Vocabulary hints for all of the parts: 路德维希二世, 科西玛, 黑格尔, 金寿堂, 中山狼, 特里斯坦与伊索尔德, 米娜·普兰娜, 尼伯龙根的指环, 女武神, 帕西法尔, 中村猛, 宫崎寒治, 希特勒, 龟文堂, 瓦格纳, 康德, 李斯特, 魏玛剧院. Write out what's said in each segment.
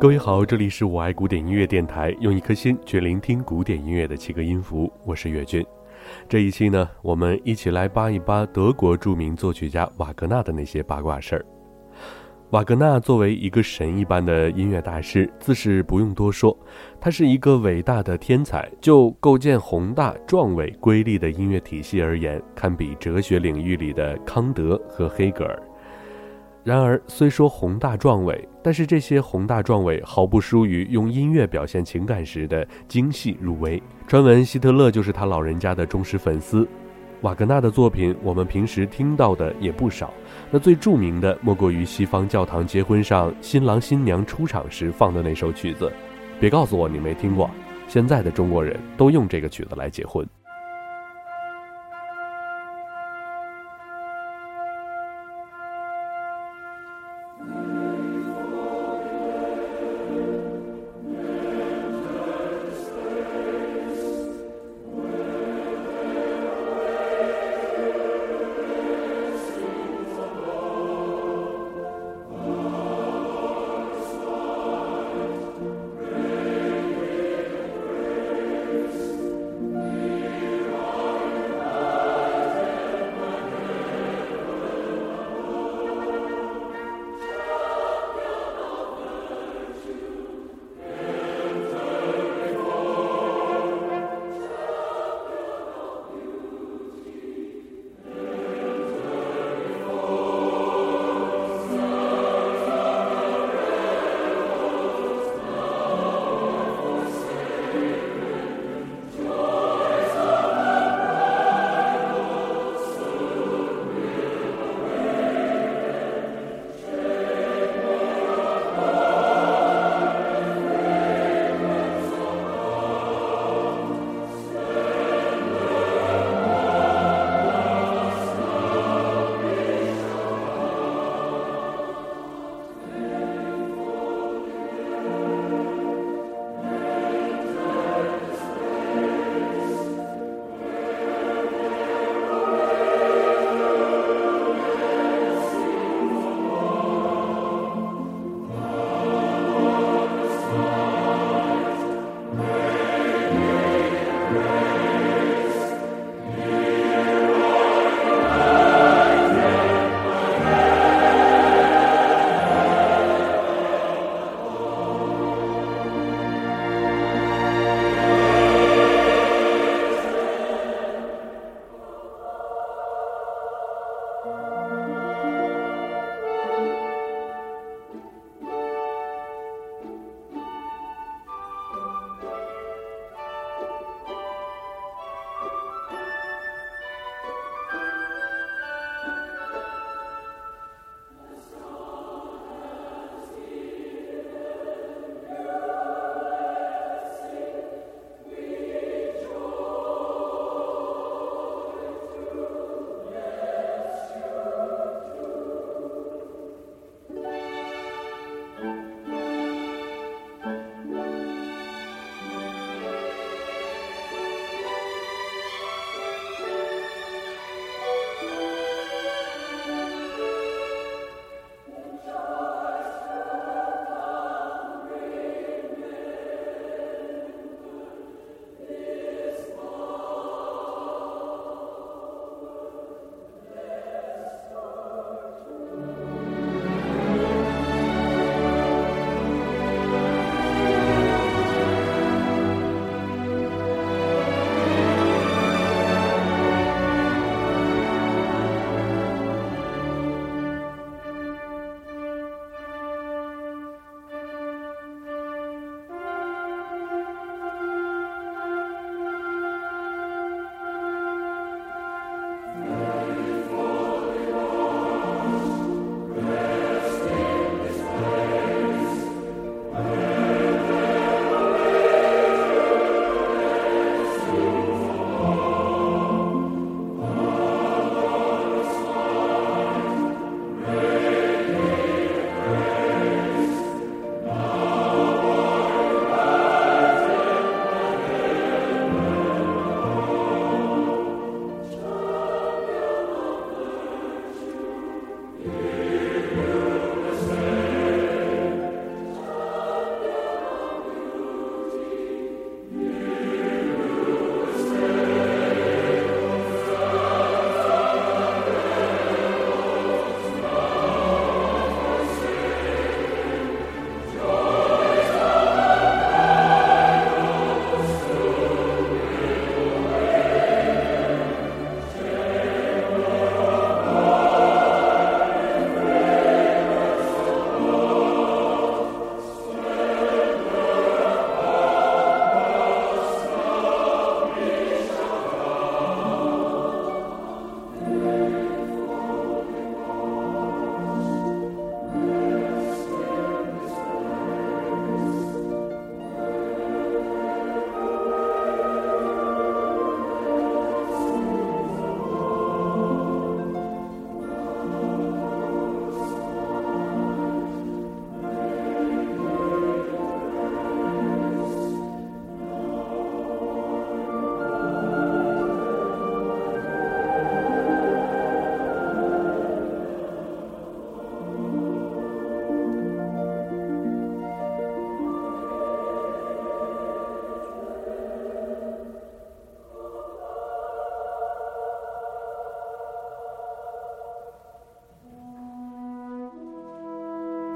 各位好，这里是我爱古典音乐电台，用一颗心去聆听古典音乐的7个音符，我是岳军。这一期呢，我们一起来扒一扒德国著名作曲家瓦格纳的那些八卦事儿。瓦格纳作为一个神一般的音乐大师，自是不用多说，他是一个伟大的天才，就构建宏大、壮伟、瑰丽的音乐体系而言，堪比哲学领域里的康德和黑格尔。然而，虽说宏大壮伟，但是这些宏大壮伟毫不输于用音乐表现情感时的精细入微。传闻希特勒就是他老人家的忠实粉丝。瓦格纳的作品我们平时听到的也不少，那最著名的莫过于西方教堂结婚上新郎新娘出场时放的那首曲子。别告诉我你没听过，现在的中国人都用这个曲子来结婚。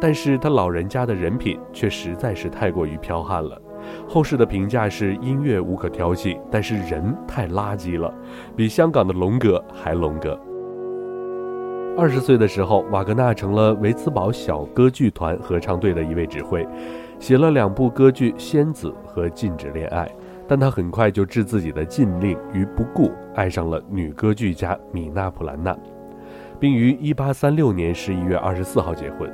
但是他老人家的人品却实在是太过于剽悍了。后世的评价是音乐无可挑剔，但是人太垃圾了，比香港的龙哥还龙哥。20岁的时候，瓦格纳成了维茨堡小歌剧团合唱队的一位指挥，写了2部歌剧《仙子》和《禁止恋爱》，但他很快就置自己的禁令于不顾，爱上了女歌剧家米娜·普兰娜，并于1836年11月24号结婚。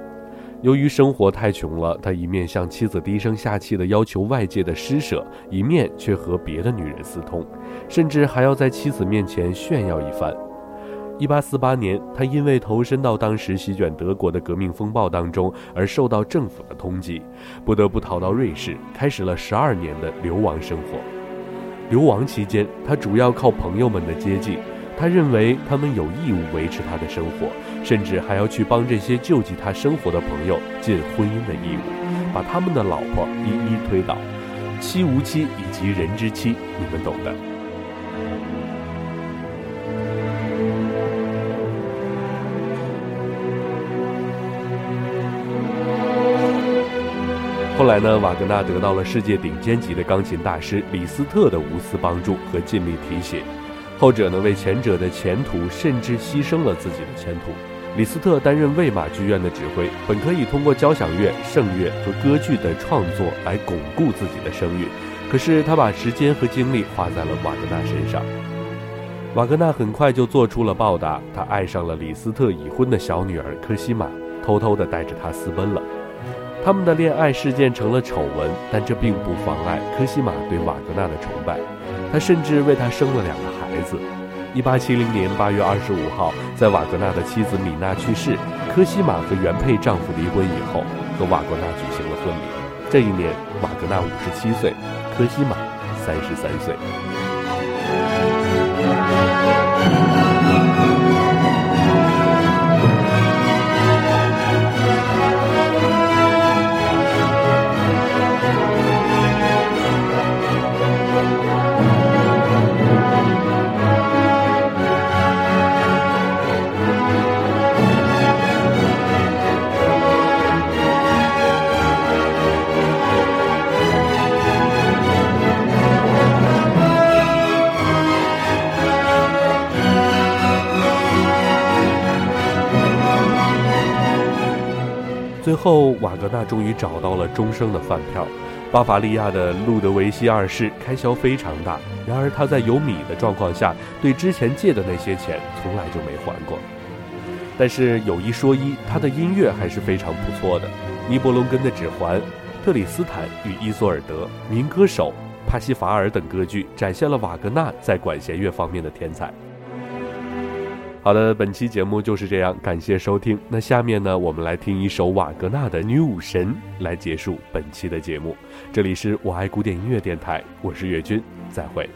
由于生活太穷了，他一面向妻子低声下气地要求外界的施舍，一面却和别的女人私通，甚至还要在妻子面前炫耀一番。1848年，他因为投身到当时席卷德国的革命风暴当中而受到政府的通缉，不得不逃到瑞士，开始了12年的流亡生活。流亡期间，他主要靠朋友们的接济，他认为他们有义务维持他的生活，甚至还要去帮这些救济他生活的朋友尽婚姻的义务，把他们的老婆一一推倒，妻无妻以及人之妻，你们懂的。后来呢，瓦格纳得到了世界顶尖级的钢琴大师李斯特的无私帮助和尽力提携，后者呢为前者的前途甚至牺牲了自己的前途。李斯特担任魏玛剧院的指挥，本可以通过交响乐、圣乐和歌剧的创作来巩固自己的声誉，可是他把时间和精力花在了瓦格纳身上。瓦格纳很快就做出了报答，他爱上了李斯特已婚的小女儿科西玛，偷偷地带着她私奔了。他们的恋爱事件成了丑闻，但这并不妨碍科西玛对瓦格纳的崇拜，他甚至为他生了2个孩子。1870年8月25号，在瓦格纳的妻子米娜去世，科西玛和原配丈夫离婚以后，和瓦格纳举行了婚礼。这一年，瓦格纳57岁，科西玛33岁。最后，瓦格纳终于找到了终生的饭票。巴伐利亚的路德维希二世开销非常大，然而他在有米的状况下，对之前借的那些钱从来就没还过。但是有一说一，他的音乐还是非常不错的。尼伯龙根的《指环》、特里斯坦与伊索尔德、民歌手、帕西法尔等歌剧展现了瓦格纳在管弦乐方面的天才。好的，本期节目就是这样，感谢收听。那下面呢，我们来听一首瓦格纳的《女武神》来结束本期的节目。这里是我爱古典音乐电台，我是岳军，再会。